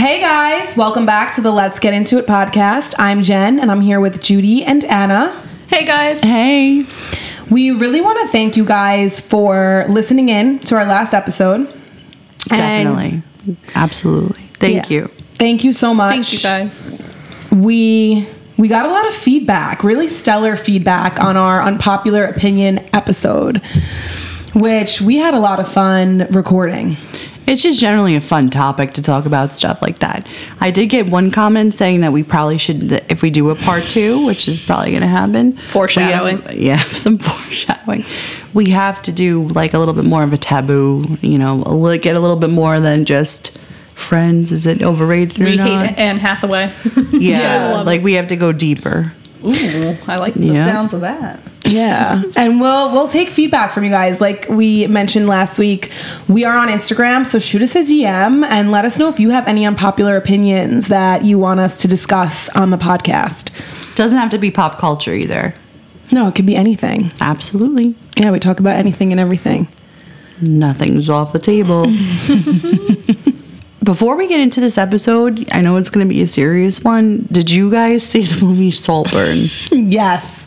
Hey guys, welcome back to the Let's Get Into It podcast. I'm Jen and I'm here with Judy and Anna. Hey guys. Hey. We really want to thank you guys for listening in to our last episode. Definitely. And absolutely. Thank you. Thank you so much. Thank you guys. We got a lot of feedback, really stellar feedback on our Unpopular Opinion episode, which we had a lot of fun recording. It's just generally a fun topic to talk about stuff like that. I did get one comment saying that we probably should, if we do a part two, which is probably going to happen. Foreshadowing. Some foreshadowing. We have to do like a little bit more of a taboo, you know, look at a little bit more than just Friends. Is it overrated or not? We hate Anne Hathaway. Yeah, like we have to go deeper. Ooh, I like the sounds of that. Yeah. And we'll take feedback from you guys. Like we mentioned last week, we are on Instagram, so shoot us a DM and let us know if you have any unpopular opinions that you want us to discuss on the podcast. Doesn't have to be pop culture either. No, it could be anything. Absolutely. Yeah, we talk about anything and everything. Nothing's off the table. Before we get into this episode, I know it's going to be a serious one. Did you guys see the movie Saltburn? Yes.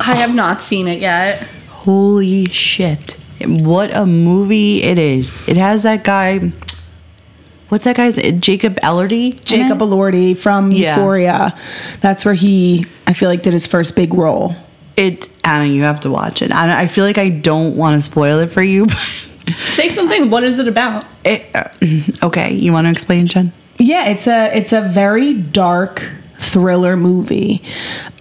I have not seen it yet. Holy shit. What a movie it is. It has that guy. What's that guy's name? Jacob Elordi? Jacob Elordi from Euphoria. That's where he, I feel like, did his first big role. Anna, you have to watch it. Anna, I feel like I don't want to spoil it for you, but... Say something. What is it about? Okay, you want to explain, Jen? Yeah, it's a very dark thriller movie,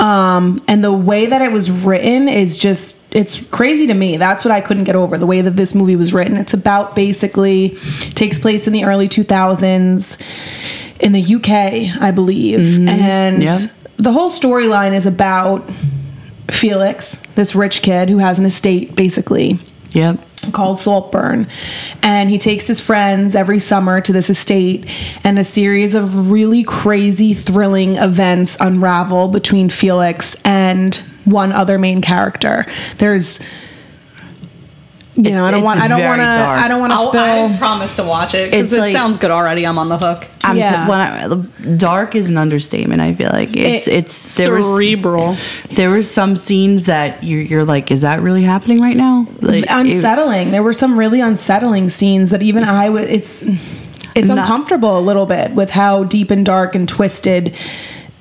and the way that it was written is just, it's crazy to me. That's what I couldn't get over, the way that this movie was written. It's about, basically takes place in the early 2000s in the UK, I believe, and the whole storyline is about Felix, this rich kid who has an estate, basically. Yep. Called Saltburn, and he takes his friends every summer to this estate, and a series of really crazy, thrilling events unravel between Felix and one other main character. I don't want to spill. I promise to watch it because it sounds good already. I'm on the hook. Dark is an understatement. I feel like it's cerebral. There were some scenes that you're like, is that really happening right now? Like, unsettling. There were some really unsettling scenes that even I was. It's uncomfortable a little bit with how deep and dark and twisted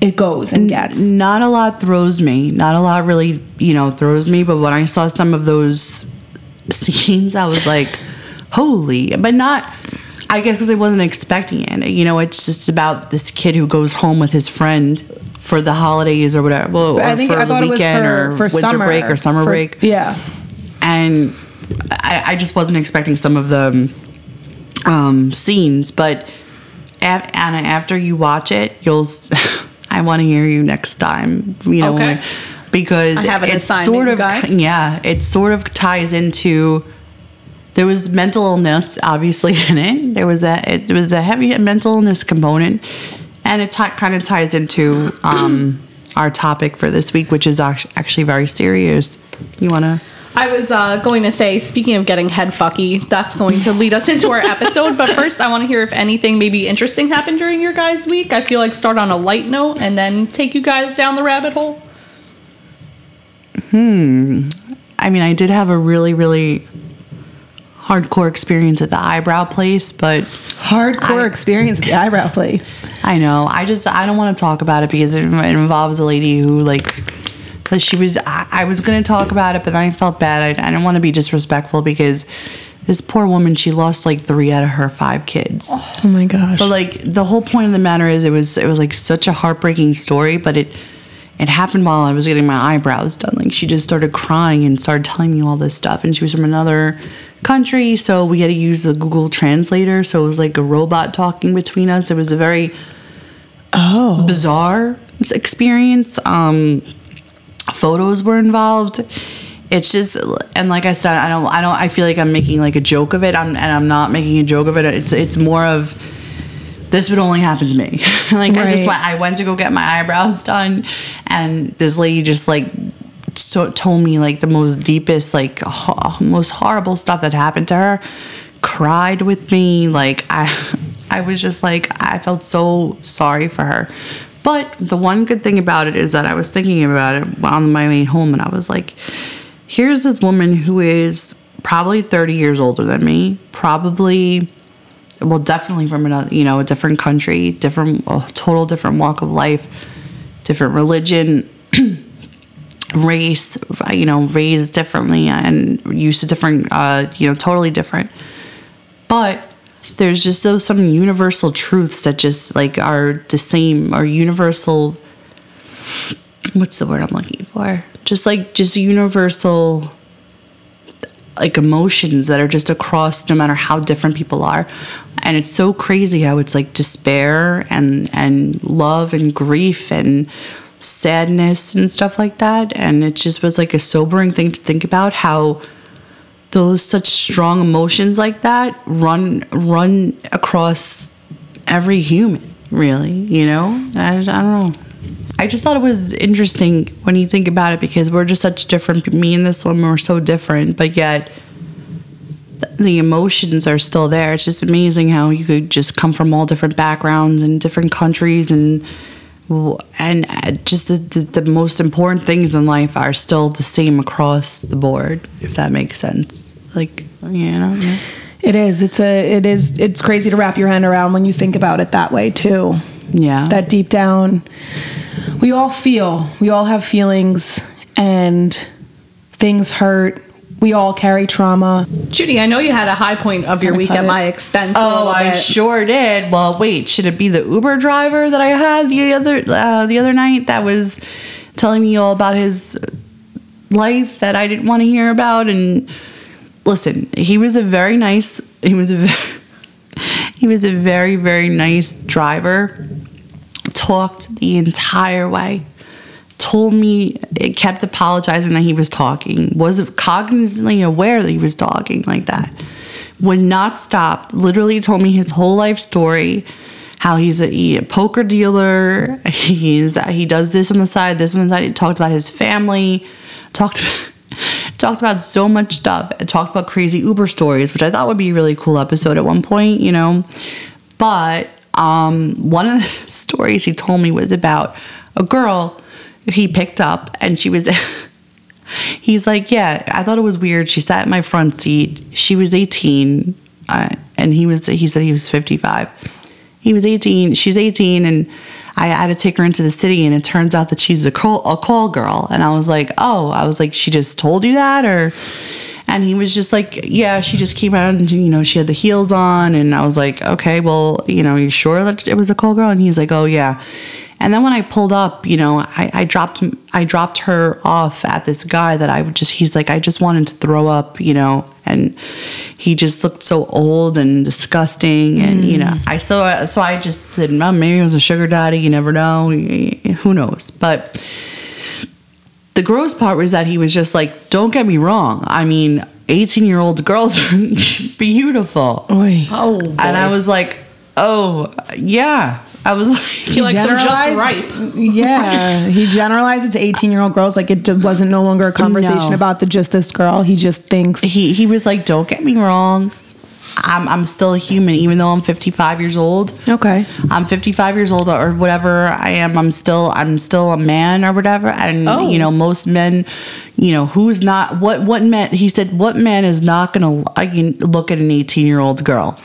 it goes and gets. Not a lot throws me. Not a lot really, throws me. But when I saw some of those scenes, I was like, holy, but not, I guess, because I wasn't expecting it. It's just about this kid who goes home with his friend for the holidays or whatever, or for the weekend, or winter break or summer break. Yeah. And I just wasn't expecting some of the scenes, but Anna, after you watch it, I want to hear you next time. Okay. Because it's sort of, it sort of ties into, there was mental illness obviously in it. It was a heavy mental illness component, and it kind of ties into our topic for this week, which is actually very serious. You want to? I was going to say, speaking of getting head fucky, that's going to lead us into our episode. But first, I want to hear if anything maybe interesting happened during your guys' week. I feel like start on a light note and then take you guys down the rabbit hole. I mean, I did have a really, really hardcore experience at the eyebrow place, but... I know. I don't want to talk about it because it involves a lady who, I was going to talk about it, but then I felt bad. I didn't want to be disrespectful because this poor woman, she lost, 3 out of her 5 kids. Oh, my gosh. But, the whole point of the matter is it was such a heartbreaking story, but It happened while I was getting my eyebrows done. She just started crying and started telling me all this stuff. And she was from another country, so we had to use the Google translator. So it was like a robot talking between us. It was a very bizarre experience. Photos were involved. It's just, and like I said, I don't. I feel like I'm making a joke of it. I'm not making a joke of it. It's more of, this would only happen to me. Right. I went to go get my eyebrows done, and this lady just told me the most deepest, most horrible stuff that happened to her. Cried with me. I I was just like, I felt so sorry for her. But the one good thing about it is that I was thinking about it on my way home, and I was like, here's this woman who is probably 30 years older than me, probably, well, definitely from another, you know, a different country, different, a total different walk of life, different religion, race, you know, raised differently and used to different, you know, totally different. But there's just those some universal truths that just like are the same, or universal, what's the word I'm looking for? Just like, just universal, like emotions that are just across no matter how different people are. And it's so crazy how it's like despair and love and grief and sadness and stuff like that. And it just was like a sobering thing to think about, how those such strong emotions like that run across every human, really, you know? I don't know. I just thought it was interesting when you think about it, because we're just such different. Me and this woman were so different, but yet the emotions are still there. It's just amazing how you could just come from all different backgrounds and different countries, and just the most important things in life are still the same across the board, if that makes sense. Like, you know, yeah. It's crazy to wrap your hand around when you think about it that way too. Yeah. That deep down, we all feel, we all have feelings, and things hurt. We all carry trauma. Judy, I know you had a high point of your week at my expense. Oh, I sure did. Well, wait, should it be the Uber driver that I had the other night that was telling me all about his life that I didn't want to hear about? And listen, he was a very, very nice driver. Talked the entire way. Told me, it kept apologizing that he was talking, was cognizantly aware that he was talking like that, would not stop, literally told me his whole life story, how he's a poker dealer, he does this on the side, he talked about his family, talked about so much stuff, talked about crazy Uber stories, which I thought would be a really cool episode at one point, you know. But one of the stories he told me was about a girl he picked up, and she was he's like, yeah, I thought it was weird, she sat in my front seat, she was 18, and he said he was 55, he was 18, she's 18, and I had to take her into the city, and it turns out that she's a call girl. And I was like, oh, I was like, she just told you that? Or, and he was just like, yeah, she just came out, and, you know, she had the heels on. And I was like, okay, well, you know, you sure that it was a call girl? And he's like, oh yeah. And then when I pulled up, you know, I dropped her off at this guy that I would just, he's like, I just wanted to throw up, you know, and he just looked so old and disgusting. And, you know, so I just said, well, maybe it was a sugar daddy. You never know. Who knows? But the gross part was that he was just like, don't get me wrong. I mean, 18-year-old girls are beautiful. Oy. Oh, boy. And I was like, oh, yeah. I was like, he likes them just ripe. Yeah, he generalized it to 18-year-old girls. Like, it wasn't no longer a conversation about the just this girl. He just thinks he was like, don't get me wrong, I'm still a human, even though I'm 55 years old. Okay, I'm 55 years old or whatever I am. I'm still a man or whatever. And you know, most men, you know, who's not what man? He said, what man is not gonna look at an 18-year-old girl?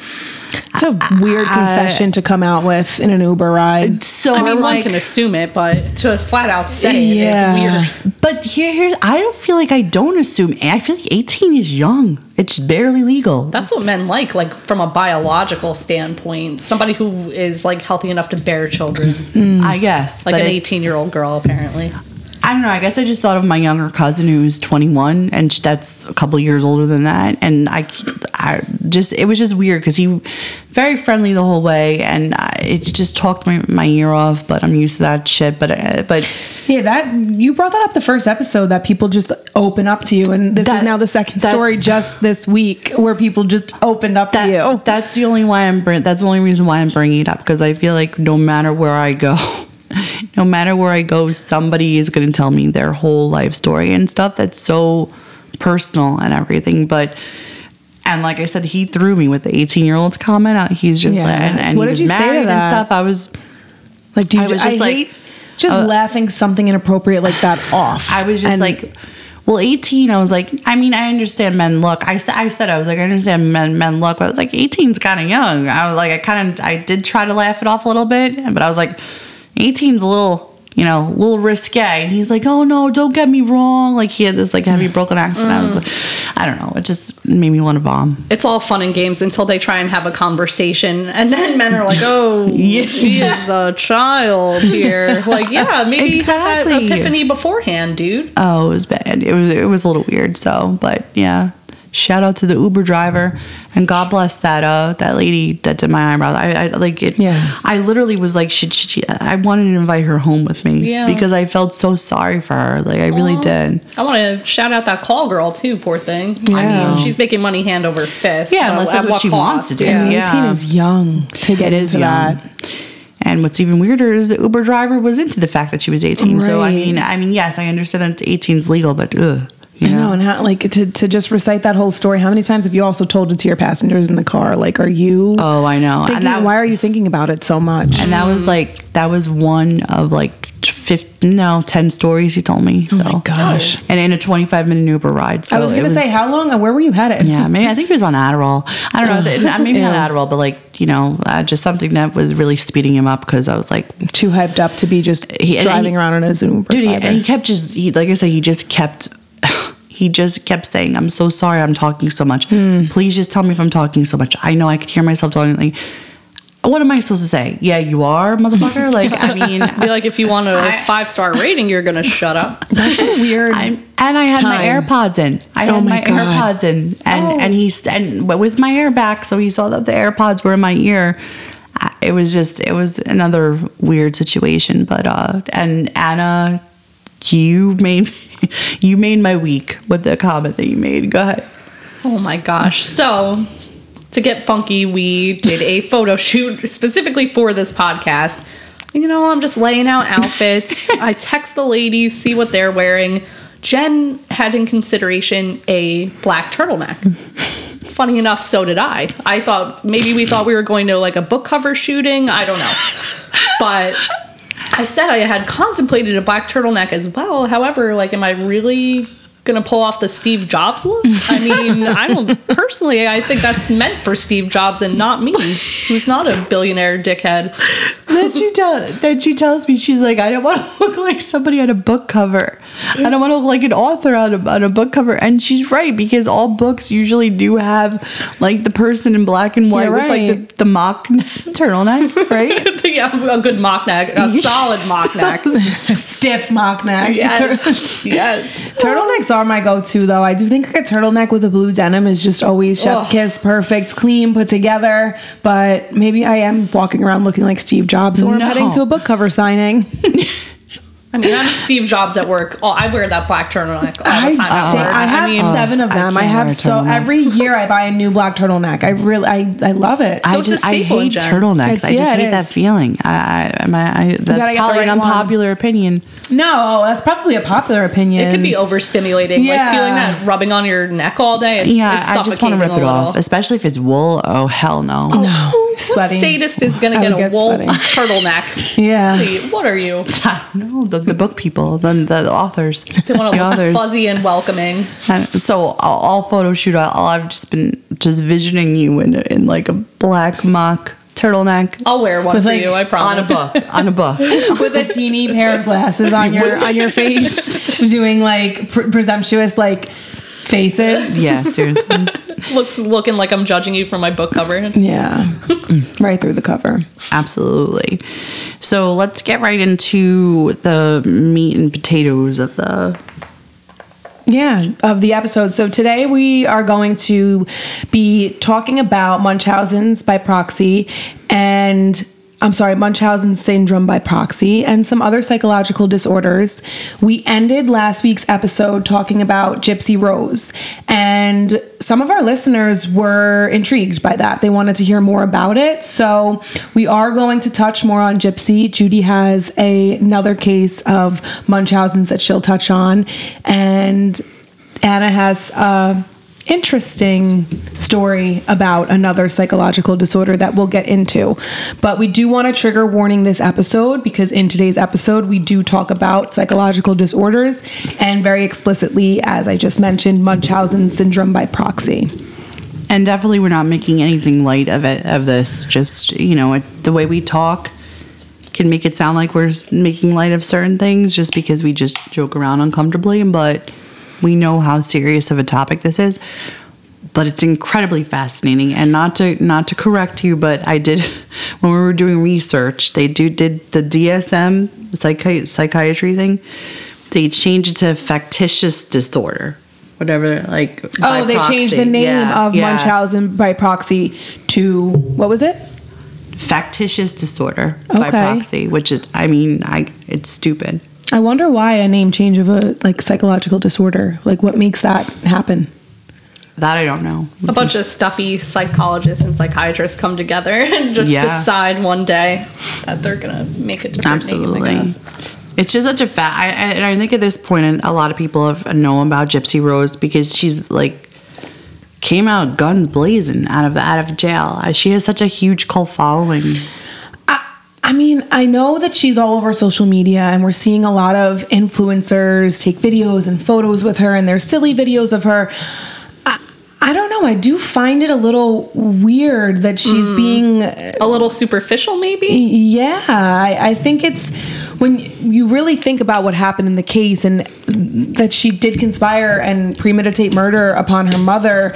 It's a weird confession to come out with in an Uber ride. So I mean, one can assume it, but to flat out say it is weird. But here's, I don't feel like I don't assume. I feel like 18 is young. It's barely legal. That's what men like from a biological standpoint. Somebody who is like healthy enough to bear children. I guess. Like an 18-year-old girl, apparently. I don't know. I guess I just thought of my younger cousin who's 21, and that's a couple years older than that. And I just, it was just weird because he very friendly the whole way, and it just talked my ear off. But I'm used to that shit. But yeah, that you brought that up the first episode, that people just open up to you, and this is now the second story just this week where people just opened up to you. That's the only why that's the only reason why I'm bringing it up, because I feel like no matter where I go, somebody is going to tell me their whole life story and stuff that's so personal and everything. But And like I said, he threw me with the 18-year-old comment. He's just like, and what he did was you married say to that? And stuff. I was like, do you I hate laughing something inappropriate like that off. I was just like, well, 18, I was like, I mean, I understand men look. I understand men look, but I was like, 18's kind of young. I was like, I did try to laugh it off a little bit, but I was like, 18's a little, a little risque. And he's like, oh no, don't get me wrong. Like he had this like heavy broken accent. I was like, I don't know. It just made me want to bomb. It's all fun and games until they try and have a conversation. And then men are like, oh, she is a child here. Like, yeah, maybe you had that epiphany beforehand, dude. Oh, it was bad. It was a little weird. So, but yeah. Shout out to the Uber driver, and God bless that that lady that did my eyebrows. I like it. Yeah. I literally was like, should she? I wanted to invite her home with me because I felt so sorry for her. Like I really did. I want to shout out that call girl too. Poor thing. Yeah. I mean, she's making money hand over fist. Yeah, unless that's what she wants to do. And 18 is young to get into that. And what's even weirder is the Uber driver was into the fact that she was 18. Right. So I mean, yes, I understand that 18 is legal, but ugh. You know? I know, and how, like, to just recite that whole story, how many times have you also told it to your passengers in the car? Like, are you... Oh, I know. Thinking, and why are you thinking about it so much? And that was, like, that was one of, like, 10 stories he told me. So. Oh, my gosh. And in a 25-minute Uber ride. So I was going to say, how long? Where were you headed? Yeah, maybe I think it was on Adderall. I don't know. Maybe not Adderall, but, like, just something that was really speeding him up because I was like too hyped up to be just driving around on his Uber. Dude, and he kept he just kept saying, I'm so sorry I'm talking so much. Please just tell me if I'm talking so much. I know I could hear myself talking. Like, what am I supposed to say? Yeah, you are, motherfucker. Like, I mean. Be like, if you want a 5-star rating, you're going to shut up. That's a weird And I had my AirPods in. AirPods in. And with my hair back, so he saw that the AirPods were in my ear. It was another weird situation. But, and Anna, you made my week with the comment that you made. Go ahead. Oh my gosh. So to get funky, we did a photo shoot specifically for this podcast. I'm just laying out outfits. I text the ladies, see what they're wearing. Jen had in consideration a black turtleneck. Funny enough, so did I. I thought maybe we thought we were going to like a book cover shooting. I don't know. But I said I had contemplated a black turtleneck as well. However, like, am I really going to pull off the Steve Jobs look? I mean, I think that's meant for Steve Jobs and not me, who's not a billionaire dickhead. Then she tells me, she's like, I don't want to look like somebody on a book cover. I don't want to look like an author on a book cover. And she's right, because all books usually do have, like, the person in black and white with, like, the mock turtleneck, right? Yeah, a good mock neck. A solid mock neck. Stiff mock neck. Yes. Turtlenecks are my go-to, though. I do think, like, a turtleneck with a blue denim is just always chef kiss, perfect, clean, put together. But maybe I am walking around looking like Steve Jobs, or I'm heading to a book cover signing. I mean, I'm Steve Jobs at work. Oh, I wear that black turtleneck all the time. I have 7 of them. Every year I buy a new black turtleneck. I love it. I hate turtlenecks. I hate that feeling. That's probably an unpopular opinion. No, that's probably a popular opinion. It could be overstimulating. Yeah. Like feeling that rubbing on your neck all day. It's suffocating. I just want to rip it off, especially if it's wool. Oh, hell no. Oh, no. What sadist is going to get a wool turtleneck? Yeah. Wait, what are you? No, the book people, the authors. They want to look fuzzy and welcoming. And so all photo shoot, I've just been visioning you in like a black mock turtleneck. I'll wear one for you, I promise. On a book. With a teeny pair of glasses on your face, doing like presumptuous like faces. Yeah, seriously. Looking like I'm judging you from my book cover. Yeah. Right through the cover. Absolutely. So let's get right into the meat and potatoes of the episode. So today we are going to be talking about Munchausen's by proxy and... I'm sorry, Munchausen syndrome by proxy and some other psychological disorders. We ended last week's episode talking about Gypsy Rose, and some of our listeners were intrigued by that. They wanted to hear more about it. So we are going to touch more on Gypsy. Judy has another case of Munchausen's that she'll touch on, and Anna has interesting story about another psychological disorder that we'll get into. But we do want to trigger warning this episode, because in today's episode, we do talk about psychological disorders and very explicitly, as I just mentioned, Munchausen syndrome by proxy. And definitely we're not making anything light of it, of this. Just, you know, the way we talk can make it sound like we're making light of certain things just because we just joke around uncomfortably, but we know how serious of a topic this is. But it's incredibly fascinating. And not to correct you, but I did, when we were doing research, they did the DSM psychiatry thing. They changed it to factitious disorder. Whatever, like, oh, they proxy. Changed the name of Munchausen by proxy to, what was it? Factitious disorder by proxy, which is, I mean, it's stupid. I wonder why a name change of a, like, psychological disorder. Like, what makes that happen? That I don't know. A bunch of stuffy psychologists and psychiatrists come together and just decide one day that they're going to make a different name, I guess. It's just such a fact. And I think at this point, a lot of people have known about Gypsy Rose because she's, like, came out gun blazing out of jail. She has such a huge cult following. I mean, I know that she's all over social media, and we're seeing a lot of influencers take videos and photos with her, and there's silly videos of her. I don't know. I do find it a little weird that she's being... a little superficial, maybe? Yeah. I think it's... When you really think about what happened in the case and that she did conspire and premeditate murder upon her mother,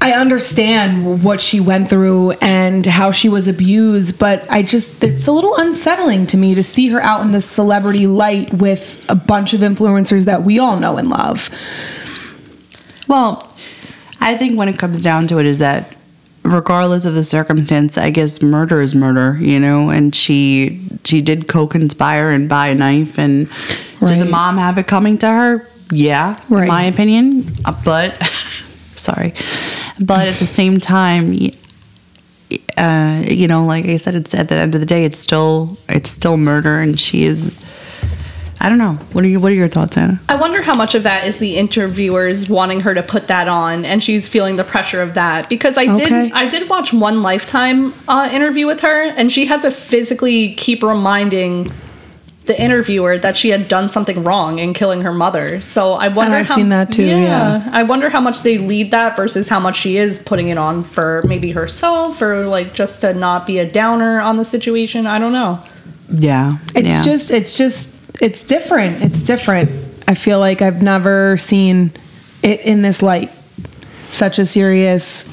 I understand what she went through and how she was abused, but it's a little unsettling to me to see her out in the celebrity light with a bunch of influencers that we all know and love. Well, I think when it comes down to it is that regardless of the circumstance, I guess murder is murder, you know, and she did co-conspire and buy a knife, and did the mom have it coming to her? Yeah, in my opinion, but at the same time, you know, like I said, it's at the end of the day, it's still murder, and she is... I don't know. What are your thoughts, Anna? I wonder how much of that is the interviewers wanting her to put that on, and she's feeling the pressure of that. Because I did watch one Lifetime interview with her, and she had to physically keep reminding the interviewer that she had done something wrong in killing her mother. So I wonder. And I've seen that too. Yeah, I wonder how much they lead that versus how much she is putting it on for maybe herself, or like just to not be a downer on the situation. I don't know. Yeah, it's just. It's different. It's different. I feel like I've never seen it in this light. Such a serious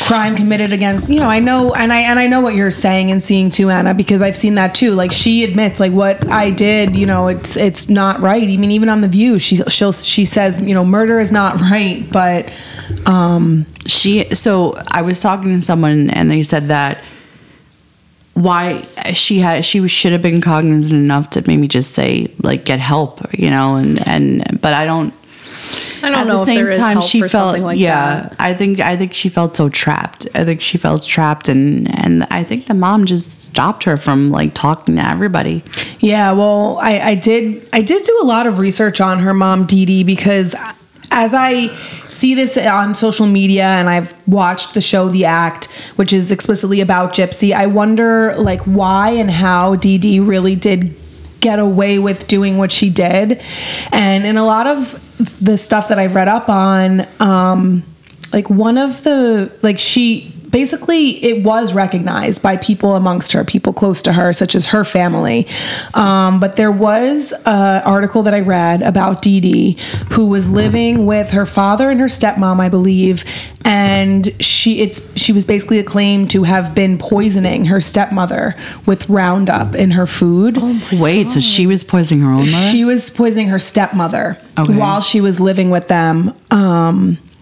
crime committed against, you know, I know, and I know what you're saying and seeing too, Anna, because I've seen that too. Like, she admits, like, what I did, you know, it's not right. I mean, even on The View, she says, you know, murder is not right, but I was talking to someone and they said that why she should have been cognizant enough to maybe just say, like, get help, you know, but I don't know. At the same time, she felt like that. I think she felt so trapped. I think she felt trapped, and I think the mom just stopped her from, like, talking to everybody. Yeah, well, I did do a lot of research on her mom, Dee Dee, because as I see this on social media and I've watched the show The Act, which is explicitly about Gypsy, I wonder, like, why and how Dee Dee really did get away with doing what she did. And in a lot of the stuff that I've read up on, like, one of the, like, she... Basically, it was recognized by people amongst her, people close to her, such as her family. But there was an article that I read about Dee Dee, who was living with her father and her stepmom, I believe, and she was basically acclaimed to have been poisoning her stepmother with Roundup in her food. Oh wait, God. So she was poisoning her own mother? She was poisoning her stepmother while she was living with them.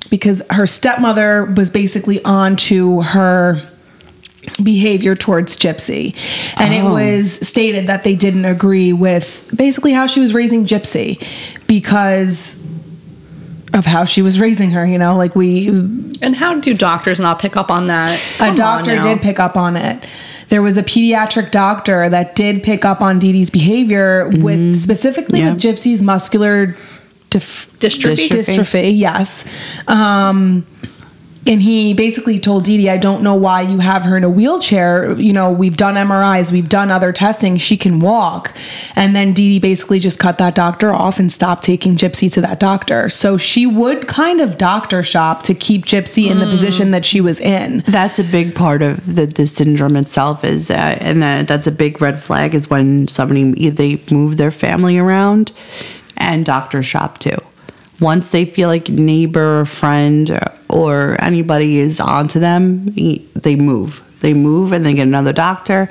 Because her stepmother was basically on to her behavior towards Gypsy. And it was stated that they didn't agree with basically how she was raising Gypsy because of how she was raising her, you know, like we... And how do doctors not pick up on that? A doctor did pick up on it. There was a pediatric doctor that did pick up on Dee Dee's behavior with Gypsy's muscular dystrophy. Yes. And he basically told Dee Dee, I don't know why you have her in a wheelchair. You know, we've done MRIs, we've done other testing. She can walk. And then Dee Dee basically just cut that doctor off and stopped taking Gypsy to that doctor. So she would kind of doctor shop to keep Gypsy in the position that she was in. That's a big part of the syndrome itself is, and that's a big red flag is when somebody, they move their family around and doctor shop too. Once they feel like neighbor, friend, or anybody is onto them, they move and they get another doctor.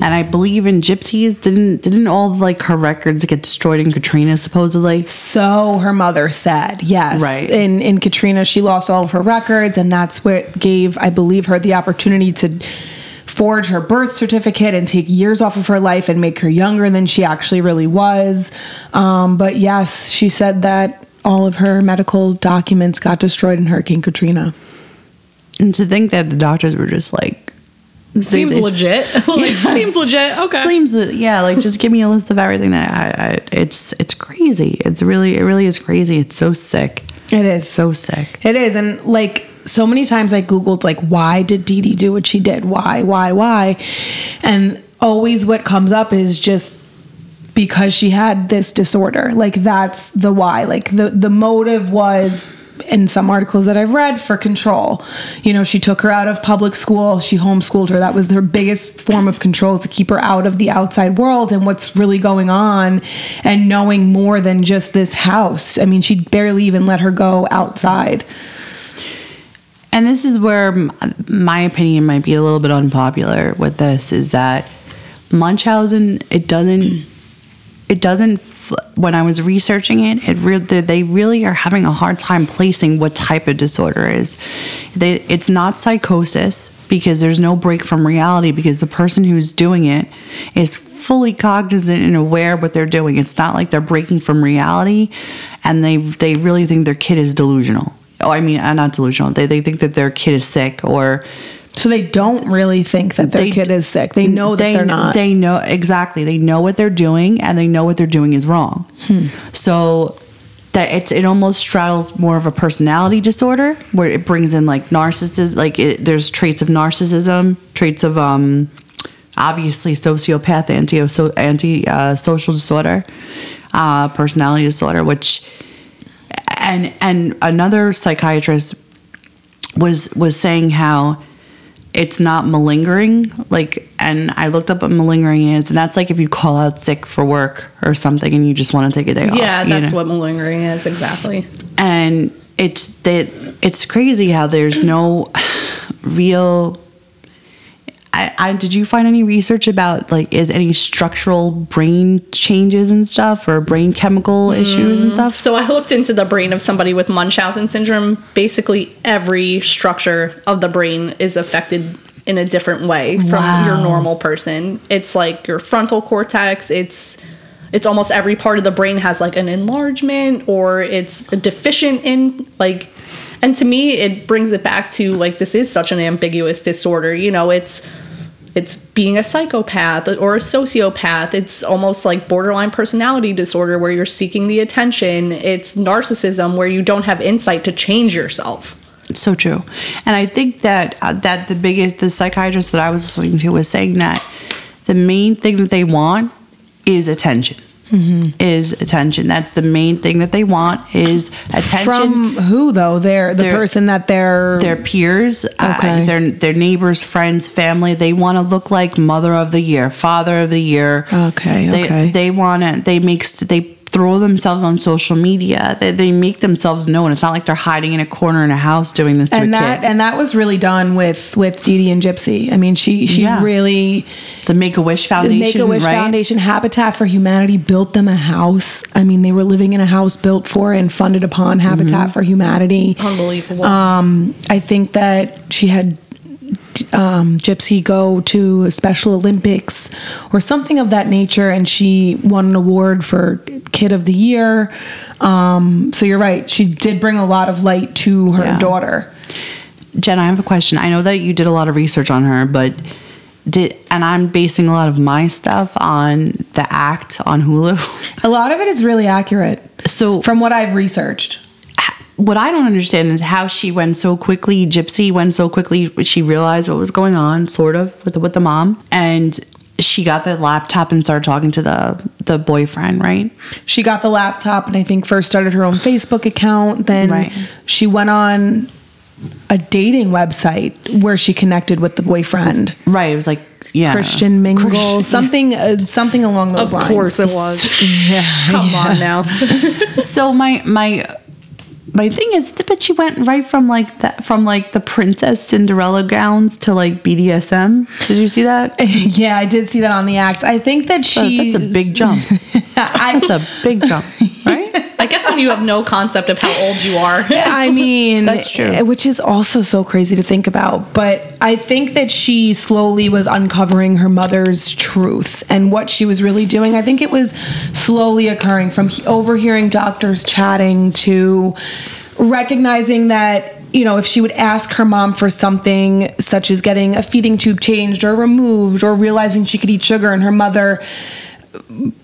And I believe in Gypsy's, didn't all like her records get destroyed in Katrina supposedly? So her mother said, yes. Right. In Katrina, she lost all of her records, and that's what gave, I believe, her the opportunity to forge her birth certificate and take years off of her life and make her younger than she actually really was. But yes, she said that all of her medical documents got destroyed in Hurricane Katrina. And to think that the doctors were just like... Seems legit. Seems legit. Okay. Like, just give me a list of everything that it's crazy. It really is crazy. It's so sick. It is. So sick. It is. And like... So many times I Googled, like, why did Dee Dee do what she did? Why? And always what comes up is just because she had this disorder. Like, that's the why. Like, the motive was, in some articles that I've read, for control. You know, she took her out of public school. She homeschooled her. That was her biggest form of control, to keep her out of the outside world and what's really going on and knowing more than just this house. I mean, she barely even let her go outside. And this is where my opinion might be a little bit unpopular with this, is that Munchausen, it doesn't, when I was researching it, they really are having a hard time placing what type of disorder it is. It's not psychosis, because there's no break from reality, because the person who's doing it is fully cognizant and aware of what they're doing. It's not like they're breaking from reality and they really think their kid is delusional. Not delusional. They think that their kid is sick, or... So they don't really think that their kid is sick. They know that they're not. They know, exactly. They know what they're doing, and they know what they're doing is wrong. So that it almost straddles more of a personality disorder, where it brings in, like, narcissism. Like, there's traits of narcissism, traits of, obviously, sociopath, antisocial disorder, personality disorder, which... And another psychiatrist was saying how it's not malingering. Like, and I looked up what malingering is, and that's like if you call out sick for work or something and you just want to take a day off. Yeah, that's what malingering is, exactly. And it's crazy how there's no real... did you find any research about, like, is any structural brain changes and stuff, or brain chemical issues and stuff? So I looked into the brain of somebody with Munchausen syndrome. Basically, every structure of the brain is affected in a different way from your normal person. It's like your frontal cortex. It's almost every part of the brain has, like, an enlargement, or it's deficient in, like... And to me, it brings it back to, like, this is such an ambiguous disorder. You know, it's being a psychopath or a sociopath. It's almost like borderline personality disorder, where you're seeking the attention. It's narcissism, where you don't have insight to change yourself. So true. And I think that the psychiatrist that I was listening to was saying that the main thing that they want is attention. Mm-hmm. Is attention. That's the main thing that they want, is attention. From who, though? Their person that they're... Their peers, okay. Their neighbors, friends, family. They want to look like mother of the year, father of the year. Okay, okay. They want to... They throw themselves on social media. They make themselves known. It's not like they're hiding in a corner in a house doing this to a kid. And that was really done with Dee Dee and Gypsy. I mean, she really... The Make a Wish Foundation, the Make a Wish Foundation, Habitat for Humanity built them a house. I mean, they were living in a house built for and funded upon Habitat for Humanity. Unbelievable. I think that she had... Gypsy go to a Special Olympics or something of that nature, and she won an award for Kid of the Year. So you're right, she did bring a lot of light to her daughter. Jen, I have a question. I know that you did a lot of research on her, but I'm basing a lot of my stuff on The Act on Hulu. A lot of it is really accurate. So from what I've researched. What I don't understand is how she went so quickly, Gypsy went so quickly, she realized what was going on, sort of, with the mom. And she got the laptop and started talking to the boyfriend, right? She got the laptop and I think first started her own Facebook account. Then she went on a dating website where she connected with the boyfriend. Right, it was like, yeah, Christian Mingle, something, something along those lines. Of course it was. Come on now. So my thing is, but she went right from the princess Cinderella gowns to like BDSM. Did you see that? Yeah, I did see that on The Act. I think that that's a big jump. That's a big jump, right? I guess when you have no concept of how old you are. I mean, that's true. Which is also so crazy to think about. But I think that she slowly was uncovering her mother's truth and what she was really doing. I think it was slowly occurring from overhearing doctors chatting to recognizing that, you know, if she would ask her mom for something such as getting a feeding tube changed or removed or realizing she could eat sugar, and her mother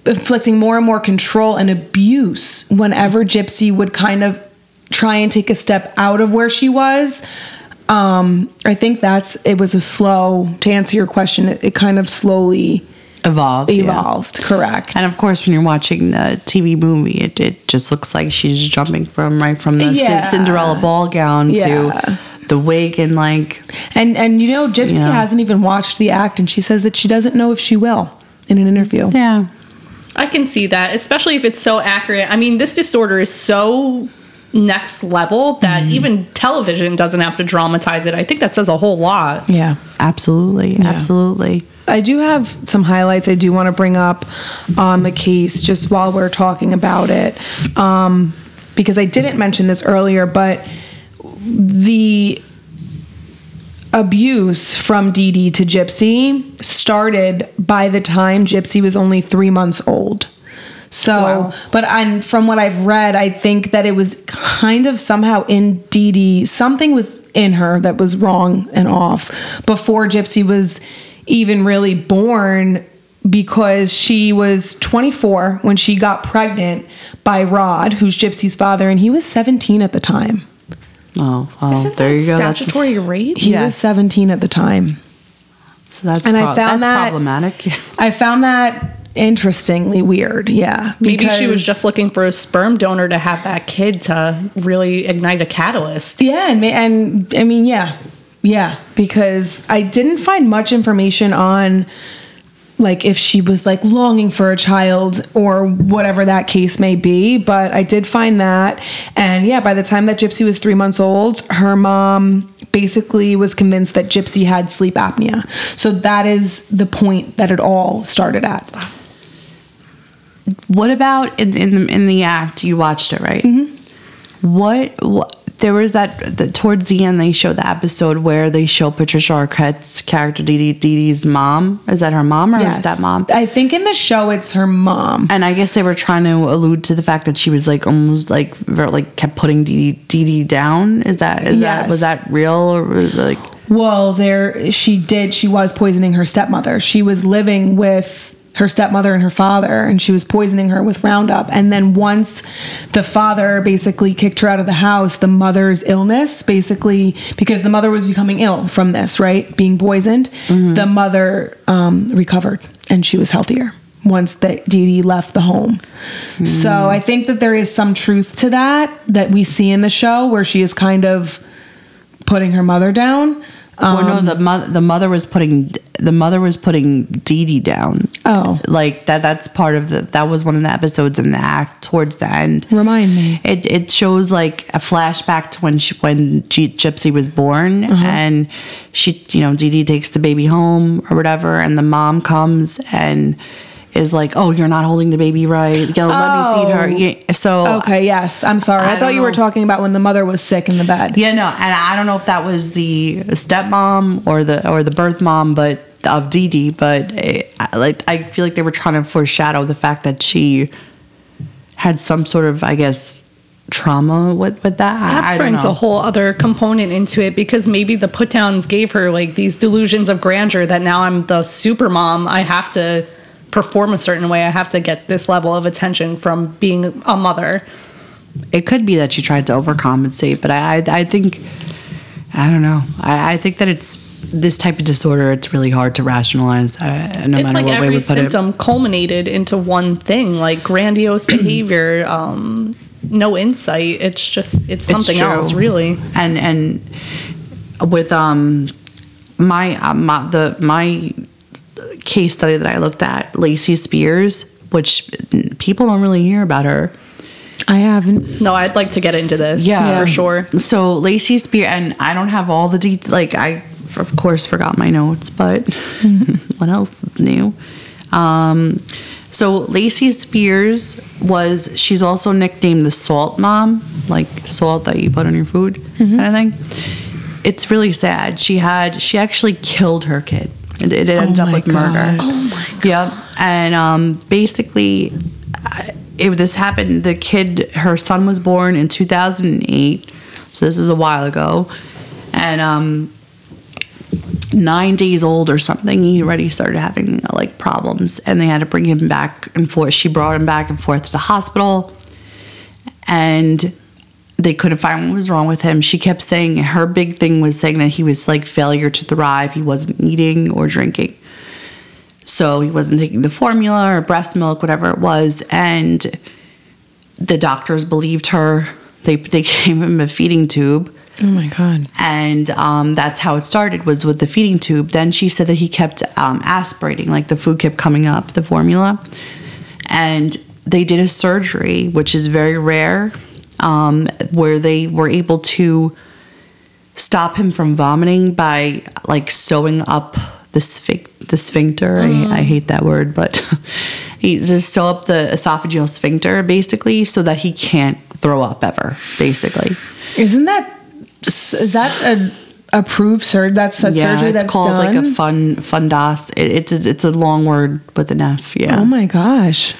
inflicting more and more control and abuse whenever Gypsy would kind of try and take a step out of where she was. I think to answer your question, it kind of slowly evolved. Yeah. Correct. And of course, when you're watching the TV movie, it just looks like she's jumping from the Cinderella ball gown to the wig and like, and you know, Gypsy hasn't even watched The Act, and she says that she doesn't know if she will. In an interview. Yeah. I can see that, especially if it's so accurate. I mean, this disorder is so next level that even television doesn't have to dramatize it. I think that says a whole lot. Yeah. Absolutely. Yeah. Absolutely. I do have some highlights I do want to bring up on the case just while we're talking about it. Because I didn't mention this earlier, but the abuse from Dee Dee to Gypsy started by the time Gypsy was only 3 months old. So, but from what I've read, I think that it was kind of somehow in Dee Dee, something was in her that was wrong and off before Gypsy was even really born, because she was 24 when she got pregnant by Rod, who's Gypsy's father, and he was 17 at the time. Oh, well, there you go. Statutory rape? He was 17 at the time. So that's problematic. I found that interestingly weird, yeah. Maybe she was just looking for a sperm donor to have that kid to really ignite a catalyst. Yeah, and I mean, yeah, because I didn't find much information on, like, if she was, like, longing for a child or whatever that case may be. But I did find that. And, yeah, by the time that Gypsy was 3 months old, her mom basically was convinced that Gypsy had sleep apnea. So that is the point that it all started at. What about in the Act? You watched it, right? Mm-hmm. What there was that towards the end, they show the episode where they show Patricia Arquette's character, Dee Dee's mom. Is that her mom or is that mom? I think in the show it's her mom. And I guess they were trying to allude to the fact that she was like almost like kept putting Dee Dee down. Was that real or like? Well, she was poisoning her stepmother. She was living with her stepmother and her father, and she was poisoning her with Roundup. And then once the father basically kicked her out of the house, the mother's illness, basically, because the mother was becoming ill from this, right? Being poisoned. Mm-hmm. The mother recovered, and she was healthier once that Dee Dee left the home. Mm-hmm. So I think that there is some truth to that we see in the show where she is kind of putting her mother down. The mother was putting Dee Dee down. Oh, like that's part of that was one of the episodes in The Act towards the end. Remind me. It shows like a flashback to when Gypsy was born, and she, you know, Dee Dee takes the baby home or whatever, and the mom comes and is like, "Oh, you're not holding the baby right. Let me feed her." So okay, yes. I'm sorry. I thought you were talking about when the mother was sick in the bed. Yeah, no. And I don't know if that was the stepmom or the birth mom, but of Dee Dee. But I feel like they were trying to foreshadow the fact that she had some sort of, I guess, trauma with that. That brings a whole other component into it, because maybe the put downs gave her like these delusions of grandeur that now I'm the super mom. I have to perform a certain way. I have to get this level of attention from being a mother. It could be that she tried to overcompensate, but I think, I don't know. I think that it's this type of disorder, it's really hard to rationalize, no matter what way we put it. It's like every symptom culminated into one thing, like grandiose behavior, no insight. It's just, it's something else, really. And with my case study that I looked at, Lacey Spears, which people don't really hear about her. I haven't. No, I'd like to get into this. Yeah. For sure. So Lacey Spears, and I don't have all the details. Like, I, of course, forgot my notes, but what else is new? So Lacey Spears she's also nicknamed the Salt Mom, like salt that you put on your food, kind of thing. It's really sad. She actually killed her kid. It ended up with murder. Oh, my God. Yep. And basically... If this happened, the kid, her son was born in 2008, so this is a while ago, and 9 days old or something, he already started having like problems, and they had to bring him back and forth. She brought him back and forth to the hospital, and they couldn't find what was wrong with him. She kept saying, her big thing was saying that he was like failure to thrive. He wasn't eating or drinking. So he wasn't taking the formula or breast milk, whatever it was, and the doctors believed her. They gave him a feeding tube. Oh, my God. And that's how it started, was with the feeding tube. Then she said that he kept aspirating, like the food kept coming up, the formula. And they did a surgery, which is very rare, where they were able to stop him from vomiting by, like, sewing up the sphincter. I hate that word, but he just sew up the esophageal sphincter, basically, so that he can't throw up ever, basically. Is that a approved surgery? Surgery that's called done? Like a fundas. It's a long word with an F. Yeah. Oh my gosh.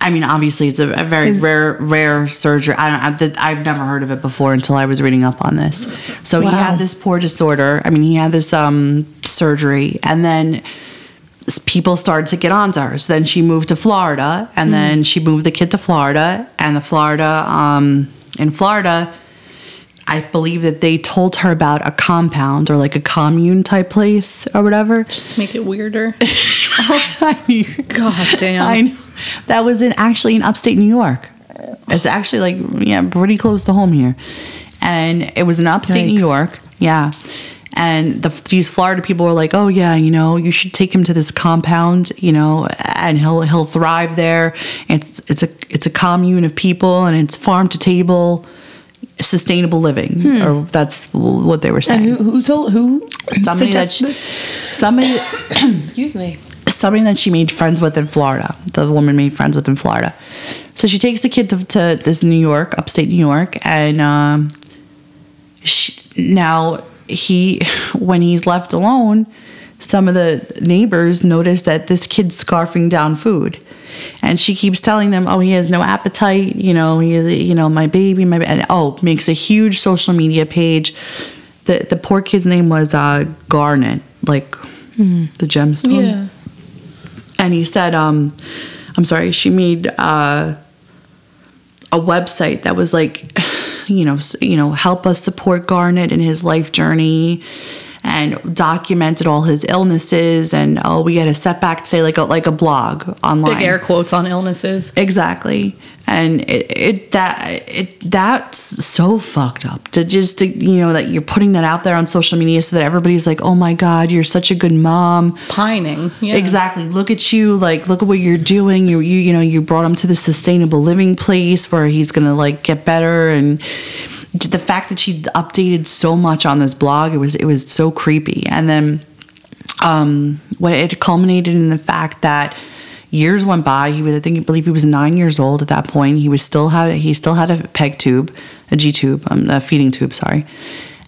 I mean, obviously, it's a very rare surgery. I've never heard of it before until I was reading up on this. So wow. He had this poor disorder. I mean, he had this surgery, and then people started to get onto her. So then she moved to Florida, and then she moved the kid to Florida. And in Florida, I believe that they told her about a compound or like a commune type place or whatever. Just to make it weirder. I mean, God damn. I know. That was actually in upstate New York. It's actually like, yeah, pretty close to home here. And it was in upstate New York. Yeah. And these Florida people were like, oh, yeah, you know, you should take him to this compound, you know, and he'll thrive there. It's a commune of people, and it's farm to table, sustainable living, or that's what they were saying. And who somebody excuse me. Somebody that she made friends with in Florida. The woman made friends with in Florida. So she takes the kid to this New York, upstate New York, and when he's left alone, some of the neighbors notice that this kid's scarfing down food. And she keeps telling them, oh, he has no appetite, you know, he is, you know, my baby, and makes a huge social media page. The poor kid's name was Garnet, like the gemstone. Yeah. And he said, she made a website that was like, you know, help us support Garnet in his life journey, and documented all his illnesses. And we had a setback today, like a blog online. Big air quotes on illnesses. Exactly. And that's so fucked up to you know, that you're putting that out there on social media so that everybody's like, oh my God, you're such a good mom. Pining. Yeah. Exactly. Look at you. Like, look at what you're doing. You know, you brought him to the sustainable living place where he's going to like get better. And the fact that she updated so much on this blog, it was so creepy. And then what it culminated in the fact that years went by. I believe he was 9 years old at that point. He still had a PEG tube, a feeding tube, sorry.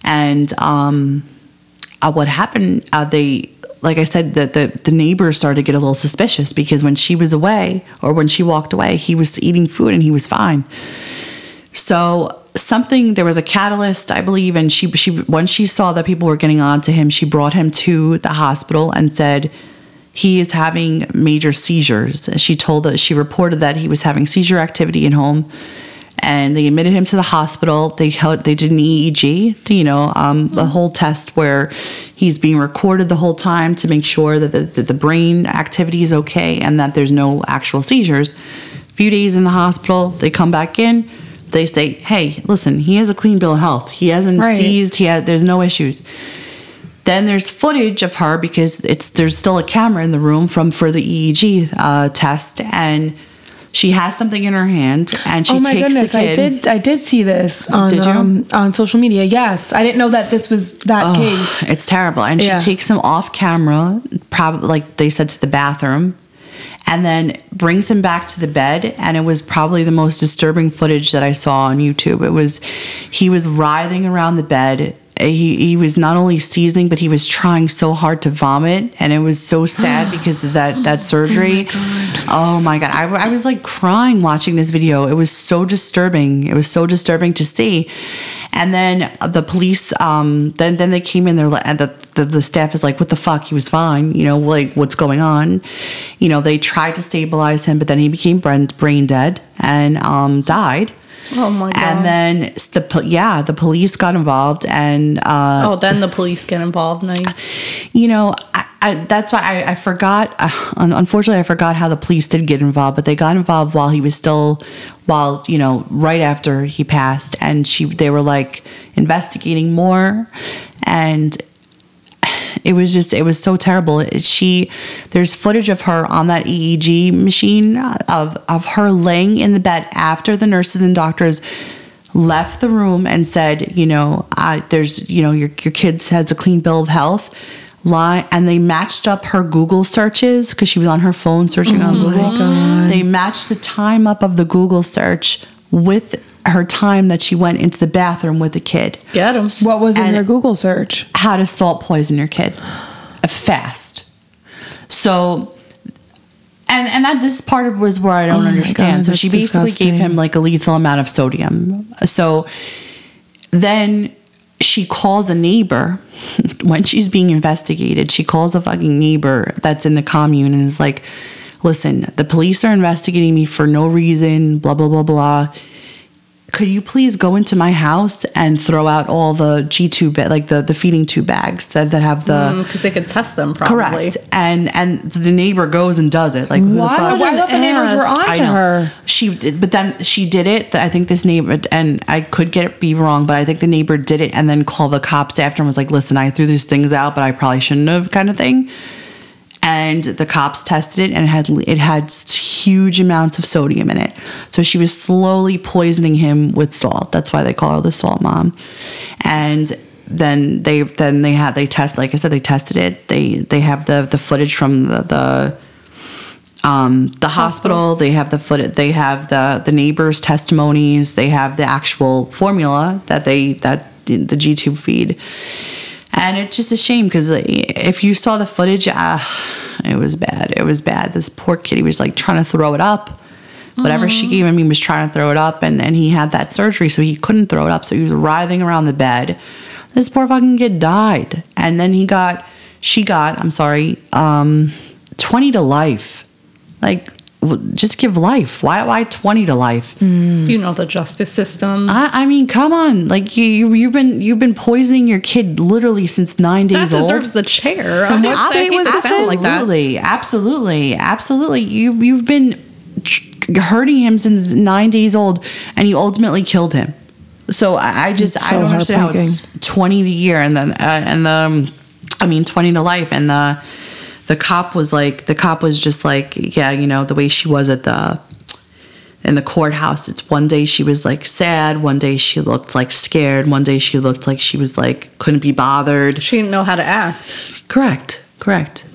And what happened? They, like I said, that the neighbors started to get a little suspicious, because when she was away, or when she walked away, he was eating food and he was fine. So. There was a catalyst, I believe, and she once she saw that people were getting on to him, she brought him to the hospital and said, he is having major seizures. She reported that he was having seizure activity at home, and they admitted him to the hospital. They did an EEG, a whole test where he's being recorded the whole time to make sure that the brain activity is okay and that there's no actual seizures. A few days in the hospital, they come back in. They say, hey, listen, he has a clean bill of health. He hasn't seized. There's no issues. Then there's footage of her because there's still a camera in the room for the EEG test, and she has something in her hand, and she takes the kid. I did see this on social media. Yes, I didn't know that this was that case. It's terrible, and she takes him off camera, probably, like they said, to the bathroom, and then brings him back to the bed. And it was probably the most disturbing footage that I saw on YouTube. He was writhing around the bed. He was not only seizing, but he was trying so hard to vomit, and it was so sad because of that surgery. Oh my god. I was like crying watching this video. It was so disturbing. It was so disturbing to see. And then the police, then they came in there, and the staff is like, what the fuck? He was fine. Like, what's going on? They tried to stabilize him, but then he became brain dead and died. Oh my god! And then the police got involved, and then the police get involved. Nice. That's why I forgot. Unfortunately, I forgot how the police did get involved, but they got involved while he was still, right after he passed, and they were like investigating more, and it was so terrible. There's footage of her on that EEG machine of her laying in the bed after the nurses and doctors left the room and said, your kid has a clean bill of health. And they matched up her Google searches because she was on her phone searching on Google. My God. They matched the time up of the Google search with her time that she went into the bathroom with the kid. Get him. What was in your Google search? How to salt poison your kid fast. So, and that this part of was where I don't understand. God, so she basically gave him like a lethal amount of sodium. So then she calls a neighbor when she's being investigated. She calls a fucking neighbor that's in the commune and is like, "Listen, the police are investigating me for no reason. Blah blah blah blah. Could you please go into my house and throw out all the G-tube, like the feeding tube bags that have the..." Because they could test them, probably. Correct. And the neighbor goes and does it. Like, why the neighbors were on to her? But then she did it. I think this neighbor, and I could be wrong, but I think the neighbor did it and then called the cops after and was like, "Listen, I threw these things out, but I probably shouldn't have," kind of thing. And the cops tested it, and it had huge amounts of sodium in it. So she was slowly poisoning him with salt. That's why they call her the salt mom. And then they tested it. They have the footage from the hospital. They have the footage. They have the neighbors' testimonies. They have the actual formula that the G-tube feed. And it's just a shame because if you saw the footage, it was bad. It was bad. This poor kid, he was like trying to throw it up. Whatever she gave him, he was trying to throw it up. And he had that surgery, so he couldn't throw it up. So he was writhing around the bed. This poor fucking kid died. And then she got 20 to life. Like, just give life. Why 20 to life? The justice system. I mean, come on. Like, you've been poisoning your kid literally since 9 days old. That deserves the chair. I'm not saying it sound like that. Absolutely. You've been hurting him since 9 days old, and you ultimately killed him. So I don't understand how it's 20 a year, and then 20 to life, and the cop was like, the way she was in the courthouse. It's one day she was like sad, one day she looked like scared, one day she looked like she was like couldn't be bothered. She didn't know how to act. Correct.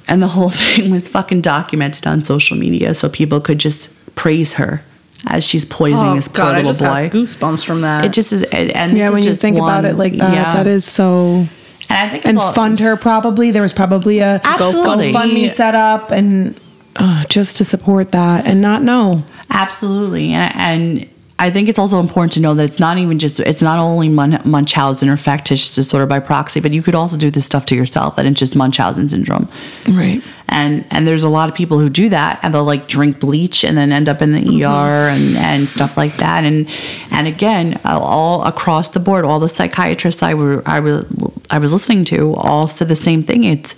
And the whole thing was fucking documented on social media, so people could just praise her as she's poisoning this poor little boy. I just got goosebumps from that. It just is, and yeah, when you think about it like that, that is so. And I think fund her, probably. There was probably a GoFundMe set up, and just to support that and not know. Absolutely. And I think it's also important to know that it's not even just, it's not only Munchausen or Factitious disorder by proxy, but you could also do this stuff to yourself, and it's just Munchausen syndrome. Right. And there's a lot of people who do that, and they'll like drink bleach and then end up in the ER and stuff like that. And again, all across the board, all the psychiatrists I was listening to all said the same thing. It's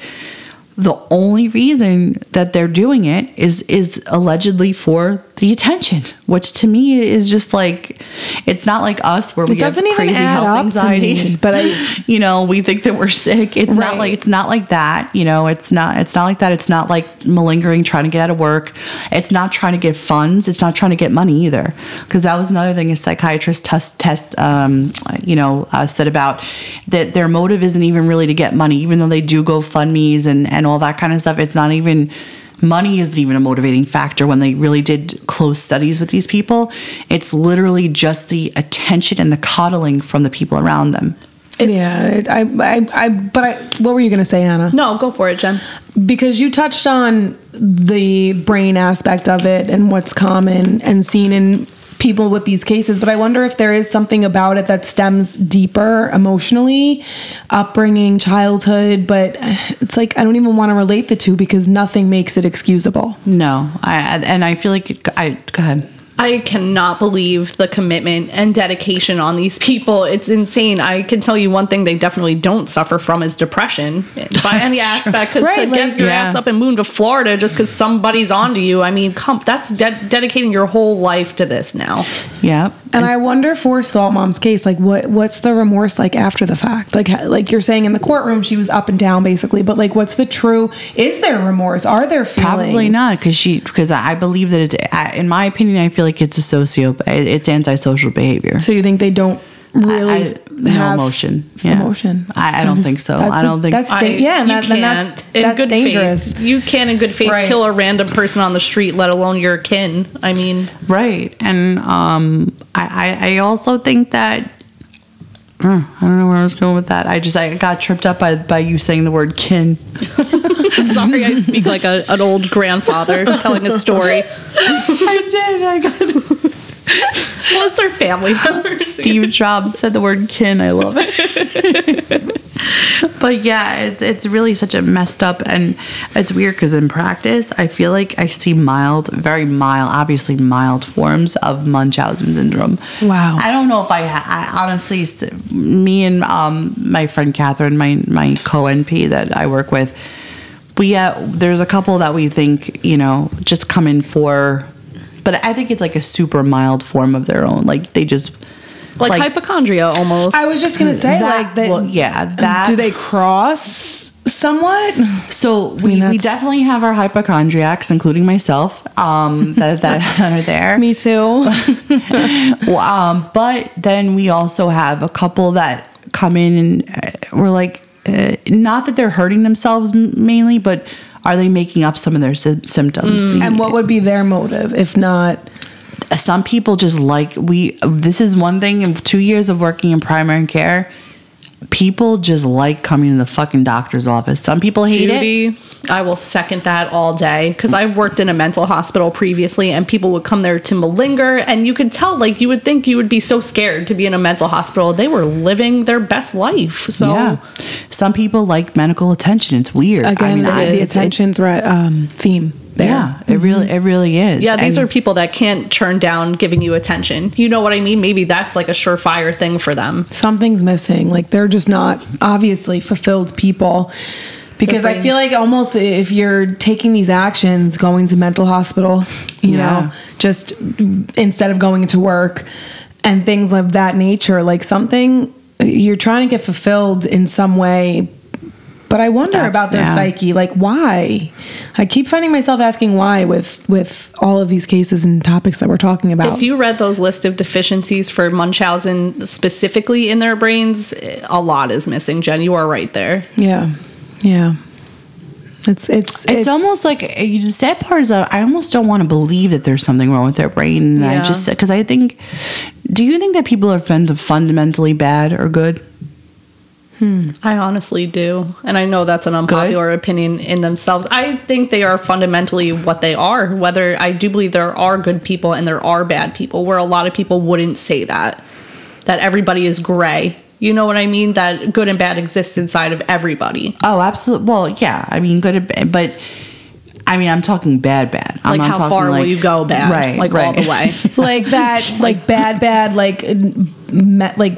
the only reason that they're doing it is allegedly for the attention, which to me is just like, it's not like us where we have crazy health anxiety, but you know, we think that we're sick. It's right. Not like, it's not like that, you know, it's not like that. It's not like malingering, trying to get out of work. It's not trying to get funds. It's not trying to get money either. Cause that was another thing a psychiatrist said about that. Their motive isn't even really to get money, even though they do GoFundMes and all that kind of stuff. It's not even, money isn't even a motivating factor when they really did close studies with these people. It's literally just the attention and the coddling from the people around them. What were you going to say, Anna? No, go for it, Jen. Because you touched on the brain aspect of it and what's common and seen in people with these cases, but I wonder if there is something about it that stems deeper emotionally, upbringing, childhood, but it's like, I don't even want to relate the two because nothing makes it excusable. No. I feel like go ahead. I cannot believe the commitment and dedication on these people. It's insane. I can tell you one thing they definitely don't suffer from is depression by any aspect. Because right, to get your ass up and move to Florida just because somebody's onto you, I mean, that's dedicating your whole life to this now. Yeah. And I wonder for Salt Mom's case, like what's the remorse like after the fact? Like you're saying in the courtroom, she was up and down basically, but like what's the true, is there remorse? Are there feelings? Probably not, because I believe that in my opinion, I feel like it's antisocial behavior. So you think they don't really have emotion? Yeah. Emotion. I don't think so. I don't think that's that's dangerous. Faith. You can't in good faith kill a random person on the street, let alone your kin. I mean, right. And I also think that I don't know where I was going with that. I got tripped up by you saying the word kin. Sorry, I speak like an old grandfather telling a story. I got well, it's our family members. Steve Jobs said the word kin. I love it. But yeah, it's really such a messed up, and it's weird because in practice, I feel like I see obviously mild forms of Munchausen syndrome. Wow. I don't know if I honestly, me and my friend Catherine, my co-NP that I work with, there's a couple that we think, you know, just come in for. But I think it's like a super mild form of their own. Like they just like hypochondria almost. I was just gonna say do they cross somewhat? So we definitely have our hypochondriacs, including myself, that are there. Me too. But then we also have a couple that come in and we're like, not that they're hurting themselves mainly, but are they making up some of their symptoms? And what would be their motive if not? Some people just this is one thing in 2 years of working in primary care. People just like coming to the fucking doctor's office. Some people hate it. I will second that all day because I worked in a mental hospital previously and people would come there to malinger and you could tell, like, you would think you would be so scared to be in a mental hospital. They were living their best life. So yeah. Some people like medical attention. It's weird. Again, the attention threat theme. There. Yeah, it really is. Yeah, these are people that can't turn down giving you attention. You know what I mean? Maybe that's like a surefire thing for them. Something's missing. Like they're just not obviously fulfilled people. Because I feel like almost if you're taking these actions, going to mental hospitals, you know, just instead of going to work and things of that nature, like something you're trying to get fulfilled in some way. But I wonder about their psyche, like why? I keep finding myself asking why with all of these cases and topics that we're talking about. If you read those list of deficiencies for Munchausen specifically in their brains, a lot is missing, Jen. You are right there. Yeah. Yeah. It's almost like you just said parts of, I almost don't want to believe that there's something wrong with their brain. Yeah. Because I think, do you think that people are fundamentally bad or good? I honestly do. And I know that's an unpopular opinion in themselves. I think they are fundamentally what they are. Whether I do believe there are good people and there are bad people, where a lot of people wouldn't say that. That everybody is gray. You know what I mean? That good and bad exists inside of everybody. Oh, absolutely. Well, yeah. I mean, good and bad. But, I mean, I'm talking bad. I'm like, how far will you go bad? Right. Like, all the way. Like that, like, bad, like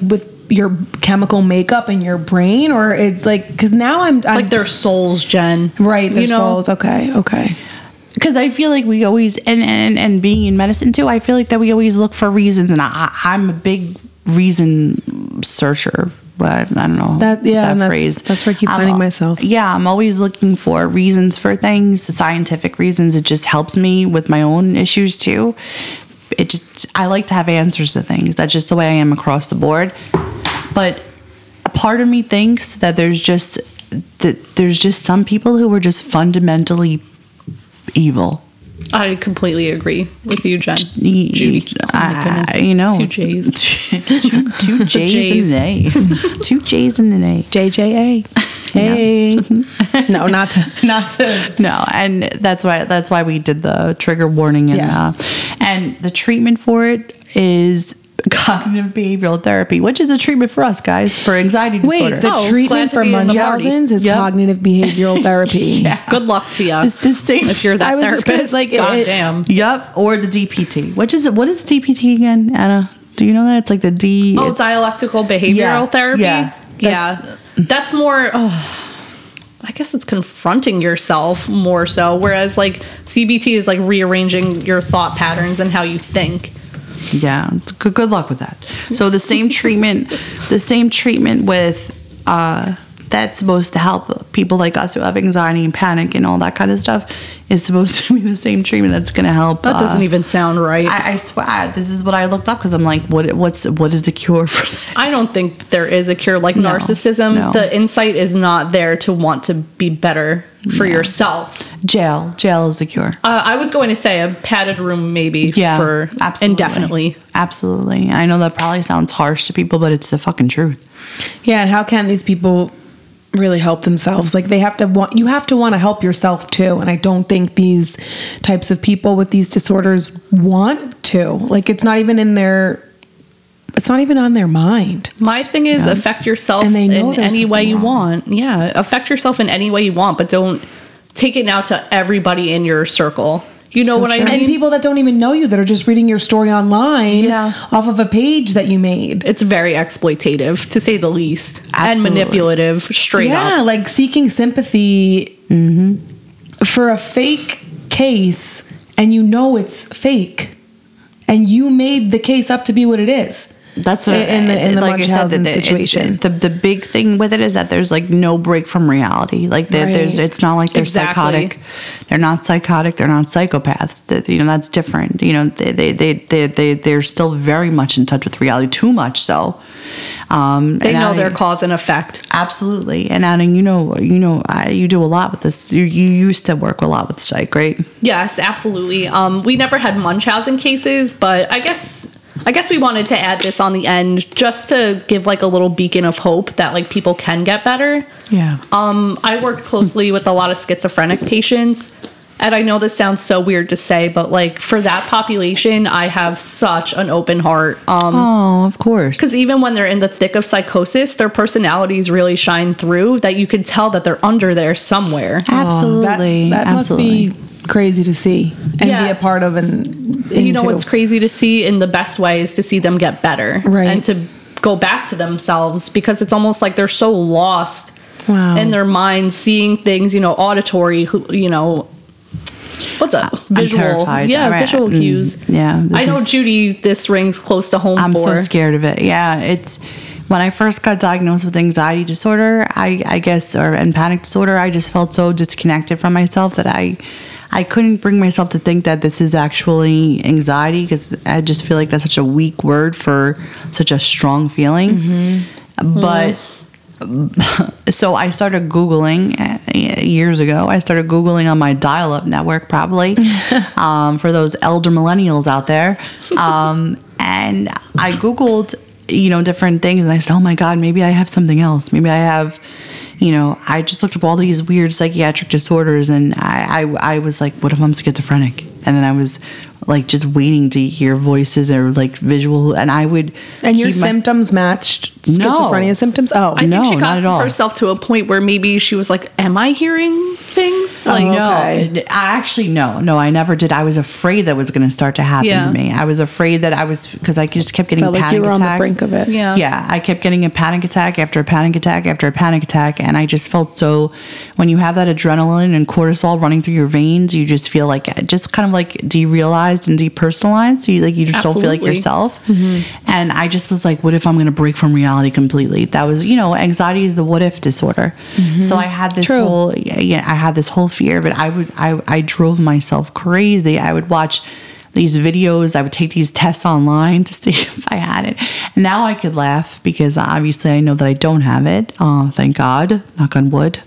with your chemical makeup and your brain, or it's like, because now I'm like their souls, Jen. Right, their souls. Okay. Because I feel like we always, and being in medicine too, I feel like that we always look for reasons, and I'm a big reason searcher, but I don't know that phrase. That's where I keep finding myself. Yeah, I'm always looking for reasons for things, scientific reasons. It just helps me with my own issues too. I like to have answers to things. That's just the way I am across the board. But a part of me thinks that there's just some people who are just fundamentally evil. I completely agree with you, Jen. Judy. Two J's. Two J's and an A. Two J's and an A. JJA. Hey. No, not to. No, and that's why we did the trigger warning and the treatment for it is cognitive behavioral therapy, which is a treatment for us guys for anxiety disorder. Wait, the treatment for Munchausen's is cognitive behavioral therapy. Yeah. Good luck to you. This thing, if you're that therapist, goddamn. Yep, or the DPT. Which is what is DPT again, Anna? Do you know that? It's like the D. Oh, dialectical behavioral therapy. That's more. I guess it's confronting yourself more so, whereas like CBT is like rearranging your thought patterns and how you think. Yeah, good luck with that. So the same treatment with that's supposed to help people like us who have anxiety and panic and all that kind of stuff is supposed to be the same treatment that's going to help. That doesn't even sound right. I swear, this is what I looked up because I'm like, what is the cure for this? I don't think there is a cure. Like narcissism, the insight is not there to want to be better for yourself. Jail is the cure. I was going to say a padded room maybe for indefinitely. Absolutely. I know that probably sounds harsh to people, but it's the fucking truth. Yeah, and how can these people really help themselves? Like you have to want to help yourself too. And I don't think these types of people with these disorders want to. Like it's not even on their mind. My thing is affect yourself in any way you want. Yeah. Affect yourself in any way you want, but don't take it now to everybody in your circle. You know what I mean? And people that don't even know you that are just reading your story online off of a page that you made. It's very exploitative, to say the least. Absolutely. And manipulative, straight up. Yeah, like seeking sympathy for a fake case, and you know it's fake. And you made the case up to be what it is. That's what in the like Munchausen situation. The big thing with it is that there's like no break from reality. Like it's not like they're psychotic. They're not psychotic. They're not psychopaths. That's different. They're still very much in touch with reality. Too much so. They know their cause and effect. Absolutely. And Adam, you do a lot with this. You used to work a lot with psych, right? Yes, absolutely. We never had Munchausen cases, but I guess we wanted to add this on the end just to give like a little beacon of hope that like people can get better. Yeah. I worked closely with a lot of schizophrenic patients, and I know this sounds so weird to say, but like for that population, I have such an open heart. Oh, of course. Because even when they're in the thick of psychosis, their personalities really shine through that you can tell that they're under there somewhere. Absolutely. Oh, that must be crazy to see and be a part of. And what's crazy to see in the best way is to see them get better and to go back to themselves, because it's almost like they're so lost in their mind, seeing things, auditory, what's up? Visual. I'm terrified. Yeah, right. Visual cues. Yeah. I know, Judy, this rings close to home. I'm so scared of it. Yeah, it's when I first got diagnosed with anxiety disorder, and panic disorder, I just felt so disconnected from myself that I couldn't bring myself to think that this is actually anxiety, because I just feel like that's such a weak word for such a strong feeling. Mm-hmm. But so I started Googling years ago. I started Googling on my dial-up network, probably, for those elder millennials out there. And I Googled you know, different things. And I said, oh my God, maybe I have something else. Maybe I have, you know, I just looked up all these weird psychiatric disorders, and I was like, what if I'm schizophrenic? And then I was like just waiting to hear voices or like visual, and I would. And your symptoms matched schizophrenia symptoms? Oh, I think she got herself to a point where maybe she was like, am I hearing things? Like, no, actually, no, I never did. I was afraid that was going to start to happen to me. I was afraid that I was, because I just kept getting panic attack. You were on the brink of it. Yeah, I kept getting a panic attack after a panic attack after a panic attack. And I just felt so, when you have that adrenaline and cortisol running through your veins, you just feel like, just kind of like derealized and depersonalized, so you like you just don't feel like yourself. And I just was like, what if I'm going to break from reality completely? That was, you know, anxiety is the what if disorder. So I had this whole I had this whole fear, but I drove myself crazy. I would watch these videos, I would take these tests online to see if I had it. Now I could laugh because obviously I know that I don't have it. Thank God, knock on wood.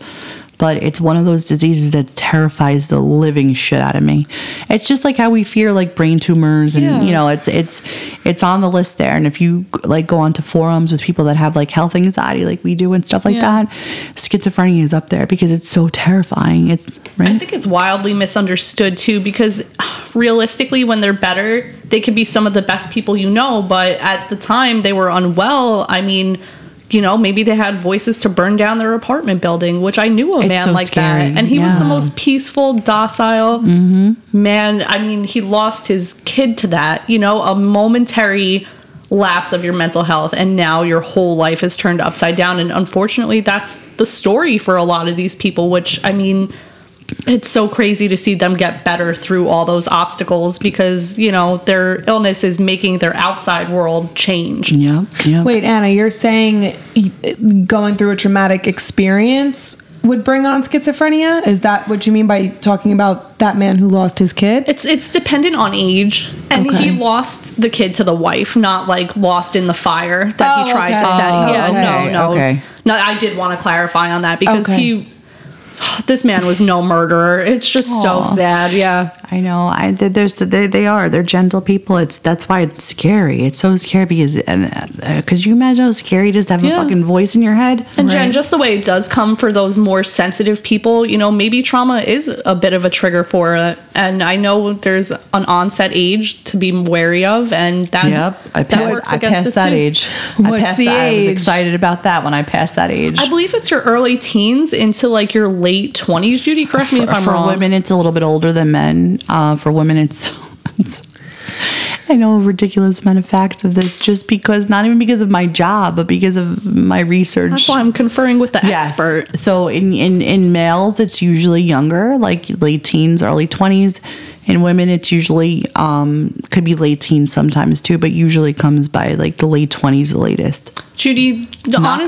But it's one of those diseases that terrifies the living shit out of me. It's just like how we fear like brain tumors, and you know, it's on the list there. And if you like go onto forums with people that have like health anxiety, like we do and stuff like that, schizophrenia is up there because it's so terrifying. It's I think it's wildly misunderstood too, because realistically, when they're better, they could be some of the best people you know. But at the time, they were unwell. I mean, you know, maybe they had voices to burn down their apartment building, which I knew a man like that. And he was the most peaceful, docile man. I mean, he lost his kid to that, you know, a momentary lapse of your mental health. And now your whole life is turned upside down. And unfortunately, that's the story for a lot of these people, which, I mean, it's so crazy to see them get better through all those obstacles because, you know, their illness is making their outside world change. Yeah. Wait, Anna, you're saying going through a traumatic experience would bring on schizophrenia? Is that what you mean by talking about that man who lost his kid? It's dependent on age. And he lost the kid to the wife, not like lost in the fire that he tried to set. No, I did want to clarify on that because this man was no murderer. It's just so sad. Yeah, I know. They are. They're gentle people. That's why it's scary. It's so scary because could you imagine how scary it is to have a fucking voice in your head? And Jen, just the way it does come for those more sensitive people, you know, maybe trauma is a bit of a trigger for it. And I know there's an onset age to be wary of, and that I passed that age. I was excited about that when I passed that age. I believe it's your early teens into like your late 20s, Judy. Correct me if I'm wrong. For women, it's a little bit older than men. For women, it's I know a ridiculous amount of facts of this just because, not even because of my job, but because of my research. That's why I'm conferring with the expert. So in males, it's usually younger, like late teens, early 20s. In women, it's usually could be late teens sometimes too, but usually comes by like the late 20s, the latest. Judy, knock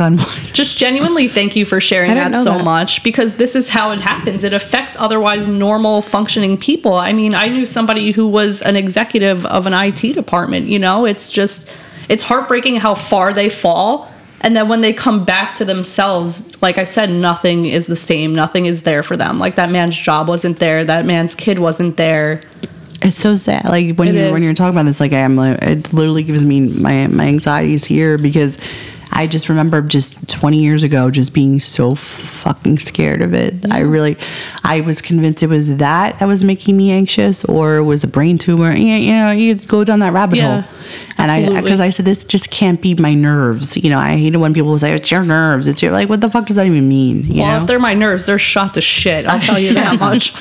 on wood. Just genuinely thank you for sharing that so much, because this is how it happens. It affects otherwise normal functioning people. I mean, I knew somebody who was an executive of an IT department. You know, it's just, it's heartbreaking how far they fall. And then when they come back to themselves, like I said, nothing is the same. Nothing is there for them. Like that man's job wasn't there. That man's kid wasn't there. It's so sad. Like when you're talking about this, like it literally gives me my anxieties here because I just remember just 20 years ago just being so fucking scared of it. Yeah. I was convinced it was that was making me anxious, or it was a brain tumor. You know, you go down that rabbit hole. And because I said, this just can't be my nerves. You know, I hate it when people say, it's your nerves. It's your, like, what the fuck does that even mean? You know? If they're my nerves, they're shot to shit. I'll tell you that much.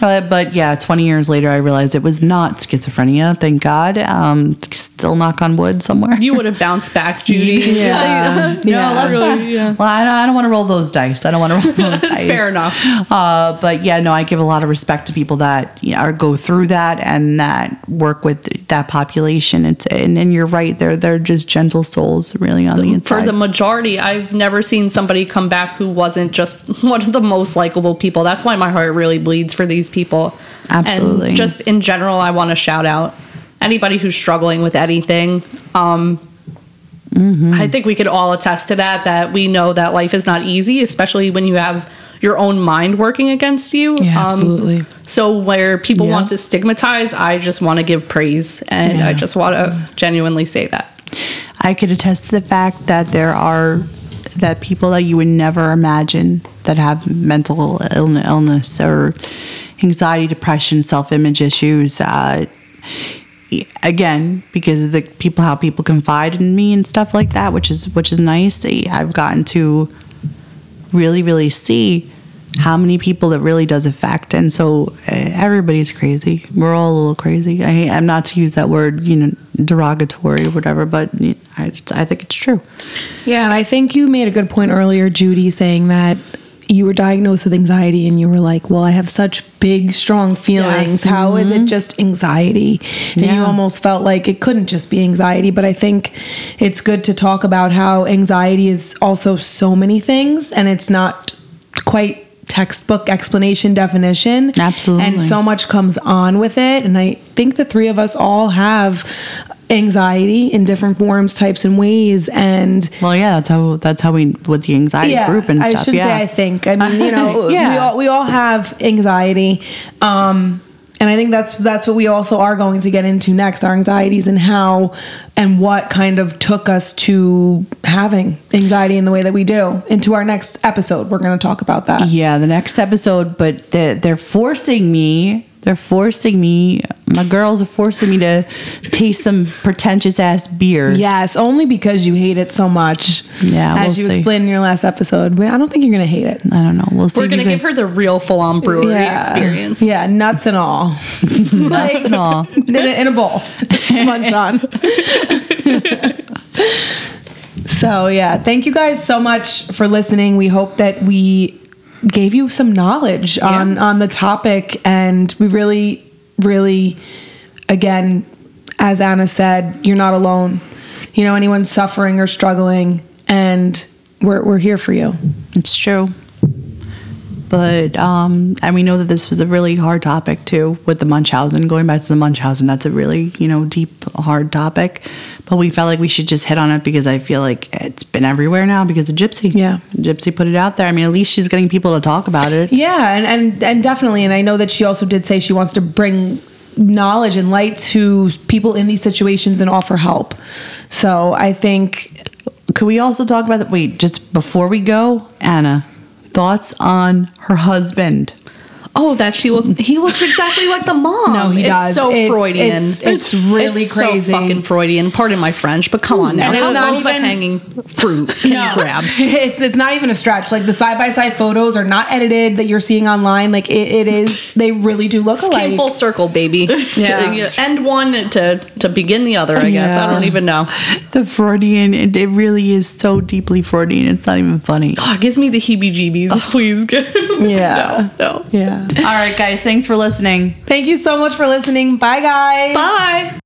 But yeah, 20 years later, I realized it was not schizophrenia. Thank God. Still knock on wood somewhere. You would have bounced back, Judy. Yeah. Well, I don't want to roll those dice. Fair enough. But yeah, no, I give a lot of respect to people that go through that and that work with that population. And you're right, they're just gentle souls, really, on the inside. For the majority, I've never seen somebody come back who wasn't just one of the most likable people. That's why my heart really bleeds for these people. Absolutely. And just in general, I want to shout out anybody who's struggling with anything. I think we could all attest to that we know that life is not easy, especially when you have your own mind working against you. Yeah, absolutely. So where people want to stigmatize, I just want to give praise, and I just want to genuinely say that. I could attest to the fact that there are people that you would never imagine that have mental illness or anxiety, depression, self-image issues. Again, because of the people, how people confide in me and stuff like that, which is nice. I've gotten to really, really see how many people that really does affect. And so everybody's crazy. We're all a little crazy. I'm not to use that word, derogatory or whatever, but I think it's true. Yeah, and I think you made a good point earlier, Judy, saying that you were diagnosed with anxiety and you were like, well, I have such big, strong feelings. Yes. How is it just anxiety? And you almost felt like it couldn't just be anxiety. But I think it's good to talk about how anxiety is also so many things, and it's not quite textbook explanation definition. Absolutely. And so much comes on with it. And I think the three of us all have anxiety in different forms, types, and ways, and that's how we with the anxiety group and stuff. I should say, I think. I mean, we all have anxiety, and I think that's what we also are going to get into next: our anxieties and how and what kind of took us to having anxiety in the way that we do. Into our next episode, we're going to talk about that. Yeah, the next episode, but they're forcing me. My girls are forcing me to taste some pretentious ass beer. Yes, only because you hate it so much. Yeah, as you explained in your last episode. I don't think you're going to hate it. I don't know. We'll see. We're going to give her the real full-on brewery experience. Yeah, nuts and all. Nuts and all. In a bowl. Munch on. So, yeah. Thank you guys so much for listening. We hope that we gave you some knowledge on the topic, and we really, really, again, as Anna said, you're not alone. Anyone suffering or struggling, and we're here for you. It's true. But and we know that this was a really hard topic too, with the Munchausen. Going back to the Munchausen, that's a really deep, hard topic. But we felt like we should just hit on it because I feel like it's been everywhere now because of Gypsy. Yeah, Gypsy put it out there. I mean, at least she's getting people to talk about it. Yeah, and definitely. And I know that she also did say she wants to bring knowledge and light to people in these situations and offer help. So I think, could we also talk about that? Wait, just before we go, Anna, thoughts on her husband? Oh, that he looks exactly like the mom. No, he does. So it's Freudian. It's really it's crazy. So fucking Freudian. Pardon my French, but come on now. And it's not even hanging fruit. Can you grab? It's not even a stretch. Like, the side-by-side photos are not edited that you're seeing online. Like, it is. They really do look alike. Came full circle, baby. Yeah. End one to begin the other, I guess. Yeah. I don't even know. The Freudian. It really is so deeply Freudian. It's not even funny. Oh, it gives me the heebie-jeebies. Oh. Please. Yeah. No. Yeah. All right, guys. Thanks for listening. Thank you so much for listening. Bye, guys. Bye.